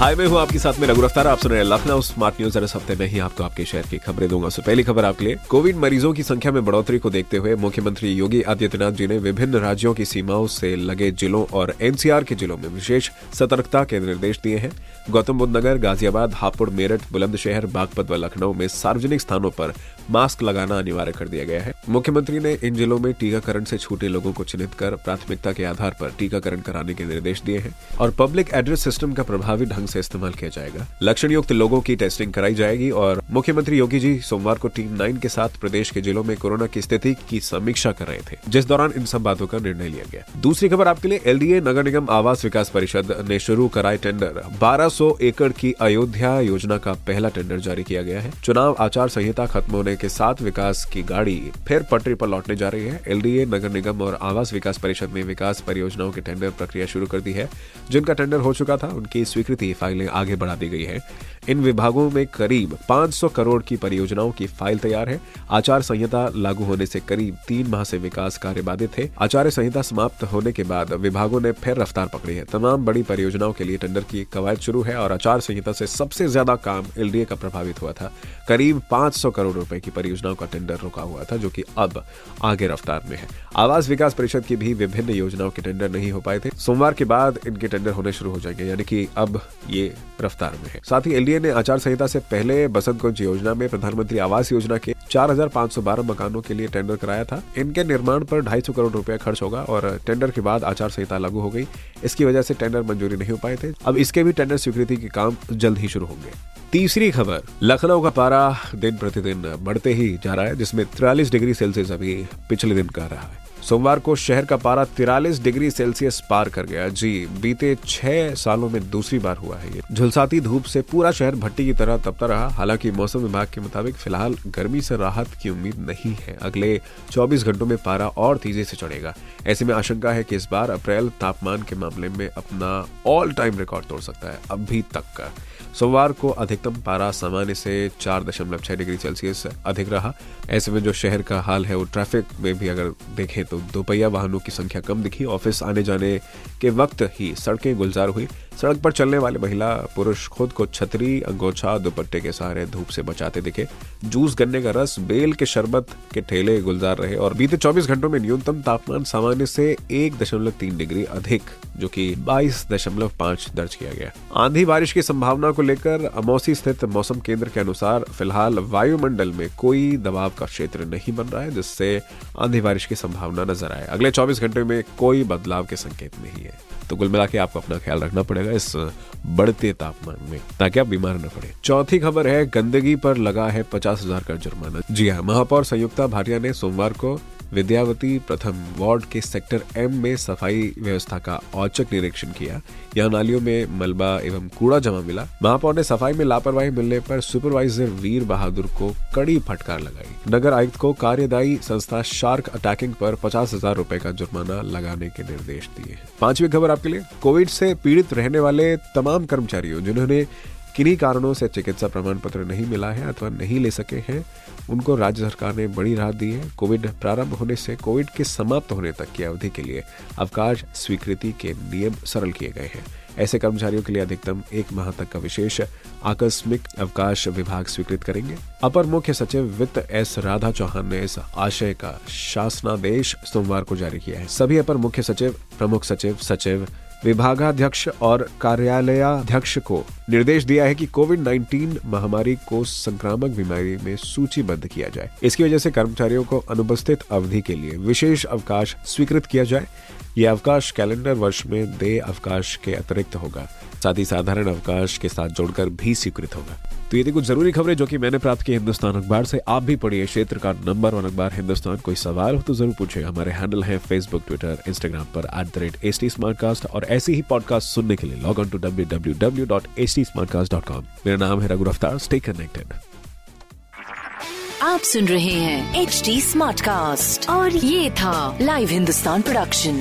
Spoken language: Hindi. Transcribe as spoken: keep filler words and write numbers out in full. हाय, मैं हूँ आपके साथ में रघु रफ्तार। आप सुन रहे हैं लखनऊ स्मार्ट न्यूज। हर हफ्ते में ही आपको आपके शहर की खबरें दूंगा। सो पहली खबर आपके लिए, कोविड मरीजों की संख्या में बढ़ोतरी को देखते हुए मुख्यमंत्री योगी आदित्यनाथ जी ने विभिन्न राज्यों की सीमाओं से लगे जिलों और एन सी आर के जिलों में विशेष सतर्कता के निर्देश दिए हैं। गौतम बुद्ध नगर, गाजियाबाद, हापुड़, मेरठ, बुलंदशहर, बागपत व लखनऊ में सार्वजनिक स्थानों पर मास्क लगाना अनिवार्य कर दिया गया है। मुख्यमंत्री ने इन जिलों में टीकाकरण से छूटे लोगों को चिन्हित कर प्राथमिकता के आधार पर टीकाकरण कराने के निर्देश दिए हैं और पब्लिक एड्रेस सिस्टम का प्रभावी ढंग से इस्तेमाल किया जाएगा। लक्षण युक्त लोगों की टेस्टिंग कराई जाएगी और मुख्यमंत्री योगी जी सोमवार को टीम नाइन के साथ प्रदेश के जिलों में कोरोना की स्थिति की समीक्षा कर रहे थे, जिस दौरान इन सब बातों का निर्णय लिया गया। दूसरी खबर आपके लिए, एल डी ए नगर निगम आवास विकास परिषद ने शुरू कराए टेंडर। बारह सौ एकड़ की अयोध्या योजना का पहला टेंडर जारी किया गया है। चुनाव आचार संहिता खत्म होने के साथ विकास की गाड़ी फिर पटरी पर लौटने जा रही है। एल डी ए नगर निगम और आवास विकास परिषद ने विकास परियोजनाओं की टेंडर प्रक्रिया शुरू कर दी है। जिनका टेंडर हो चुका था उनकी स्वीकृति फाइलें आगे बढ़ा दी गई है। इन विभागों में करीब पाँच सौ करोड़ की परियोजनाओं की फाइल तैयार है। आचार संहिता लागू होने से करीब तीन माह से विकास कार्य बाधित थे। आचार संहिता समाप्त होने के बाद विभागों ने फिर रफ्तार पकड़ी है। तमाम बड़ी परियोजनाओं के लिए टेंडर की कवायद शुरू है और आचार संहिता से सबसे ज्यादा काम एल डी ए का प्रभावित हुआ था। करीब पाँच सौ करोड़ रुपए की परियोजनाओं का टेंडर रुका हुआ था, जो कि अब आगे रफ्तार में है। आवास विकास परिषद की भी विभिन्न योजनाओं के टेंडर नहीं हो पाए थे। सोमवार के बाद इनके टेंडर होने शुरू हो जाएंगे, यानी कि अब ये रफ्तार में है। साथ ही एल डी ए ने आचार संहिता से पहले बसंतगुंज योजना में प्रधानमंत्री आवास योजना के चार हज़ार पाँच सौ बारह मकानों के लिए टेंडर कराया था। इनके निर्माण पर दो सौ पचास करोड़ रुपए खर्च होगा और टेंडर के बाद आचार संहिता लागू हो गई। इसकी वजह से टेंडर मंजूरी नहीं हो पाए थे। अब इसके भी टेंडर स्वीकृति के काम जल्द ही शुरू होंगे। तीसरी खबर, लखनऊ का पारा दिन प्रतिदिन बढ़ते ही जा रहा है, जिसमें तिरालीस डिग्री सेल्सियस अभी पिछले दिन का रहा है। सोमवार को शहर का पारा तिरालीस डिग्री सेल्सियस पार कर गया। जी, बीते छह सालों में दूसरी बार हुआ है ये। झुलसाती धूप से पूरा शहर भट्टी की तरह तपता रहा। हालांकि मौसम विभाग के मुताबिक फिलहाल गर्मी से राहत की उम्मीद नहीं है। अगले चौबीस घंटों में पारा और तेजी से चढ़ेगा। ऐसे में आशंका है कि इस बार अप्रैल तापमान के मामले में अपना ऑल टाइम रिकॉर्ड तोड़ सकता है अभी तक का। सोमवार को अधिकतम पारा सामान्य से चार दशमलव छह डिग्री सेल्सियस अधिक रहा। ऐसे में जो शहर का हाल है वो ट्रैफिक में भी अगर देखें तो दोपहिया वाहनों की संख्या कम दिखी। ऑफिस आने जाने के वक्त ही सड़कें गुलजार हुई। सड़क पर चलने वाले महिला पुरुष खुद को छतरी, अंगोछा, दुपट्टे के सहारे धूप से बचाते दिखे। जूस, गन्ने का रस, बेल के शरबत के ठेले गुलजार रहे। और बीते चौबीस घंटों में न्यूनतम तापमान सामान्य से एक दशमलव तीन डिग्री अधिक, जो कि बाईस दशमलव पाँच दर्ज किया गया। आंधी बारिश की संभावना को लेकर अमौसी स्थित मौसम केंद्र के अनुसार फिलहाल वायुमंडल में कोई दबाव का क्षेत्र नहीं बन रहा है, जिससे आंधी बारिश की संभावना नजर आए। अगले चौबीस घंटे में कोई बदलाव के संकेत नहीं है। तो कुल मिला के आपको अपना ख्याल रखना पड़ेगा इस बढ़ते तापमान में, ताकि आप बीमार न पड़े। चौथी खबर है, गंदगी पर लगा है पचास हजार का जुर्माना। जी हाँ, महापौर संयुक्ता भाटिया ने सोमवार को विद्यावती प्रथम वार्ड के सेक्टर एम में सफाई व्यवस्था का औचक निरीक्षण किया। यहाँ नालियों में मलबा एवं कूड़ा जमा मिला। महापौर ने सफाई में लापरवाही मिलने पर सुपरवाइजर वीर बहादुर को कड़ी फटकार लगाई। नगर आयुक्त को कार्यदायी संस्था शार्क अटैकिंग पर पचास हजार रूपए का जुर्माना लगाने के निर्देश दिए। पांचवी खबर आपके लिए, कोविड से पीड़ित रहने वाले तमाम कर्मचारियों जिन्होंने किन्हीं कारणों से चिकित्सा प्रमाण पत्र नहीं मिला है अथवा नहीं ले सके हैं, उनको राज्य सरकार ने बड़ी राहत दी है। कोविड प्रारंभ होने से कोविड के समाप्त होने तक की अवधि के लिए अवकाश स्वीकृति के नियम सरल किए गए हैं। ऐसे कर्मचारियों के लिए अधिकतम एक माह तक का विशेष आकस्मिक अवकाश विभाग स्वीकृत करेंगे। अपर मुख्य सचिव वित्त एस राधा चौहान ने इस आशय का शासनादेश सोमवार को जारी किया है। सभी अपर मुख्य सचिव, प्रमुख सचिव, सचिव, विभागाध्यक्ष और कार्यालयाध्यक्ष को निर्देश दिया है कि कोविड उन्नीस महामारी को संक्रामक बीमारी में सूचीबद्ध किया जाए। इसकी वजह से कर्मचारियों को अनुपस्थित अवधि के लिए विशेष अवकाश स्वीकृत किया जाए। यह अवकाश कैलेंडर वर्ष में देय अवकाश के अतिरिक्त होगा, साथ ही साधारण अवकाश के साथ जोड़कर भी स्वीकृत होगा। तो ये थी कुछ जरूरी खबरें जो कि मैंने प्राप्त की हिंदुस्तान अखबार से। आप भी पढ़िए क्षेत्र का नंबर वन अखबार हिंदुस्तान। कोई सवाल हो तो जरूर पूछे। हमारे हैंडल है फेसबुक, ट्विटर, इंस्टाग्राम पर at the rate H T Smartcast. और ऐसी ही पॉडकास्ट सुनने के लिए log on to W W W dot H T Smartcast dot com. मेरा नाम है रघु रफ्तार। Stay connected. आप सुन रहे हैं एच डी स्मार्टकास्ट और ये था लाइव हिंदुस्तान प्रोडक्शन।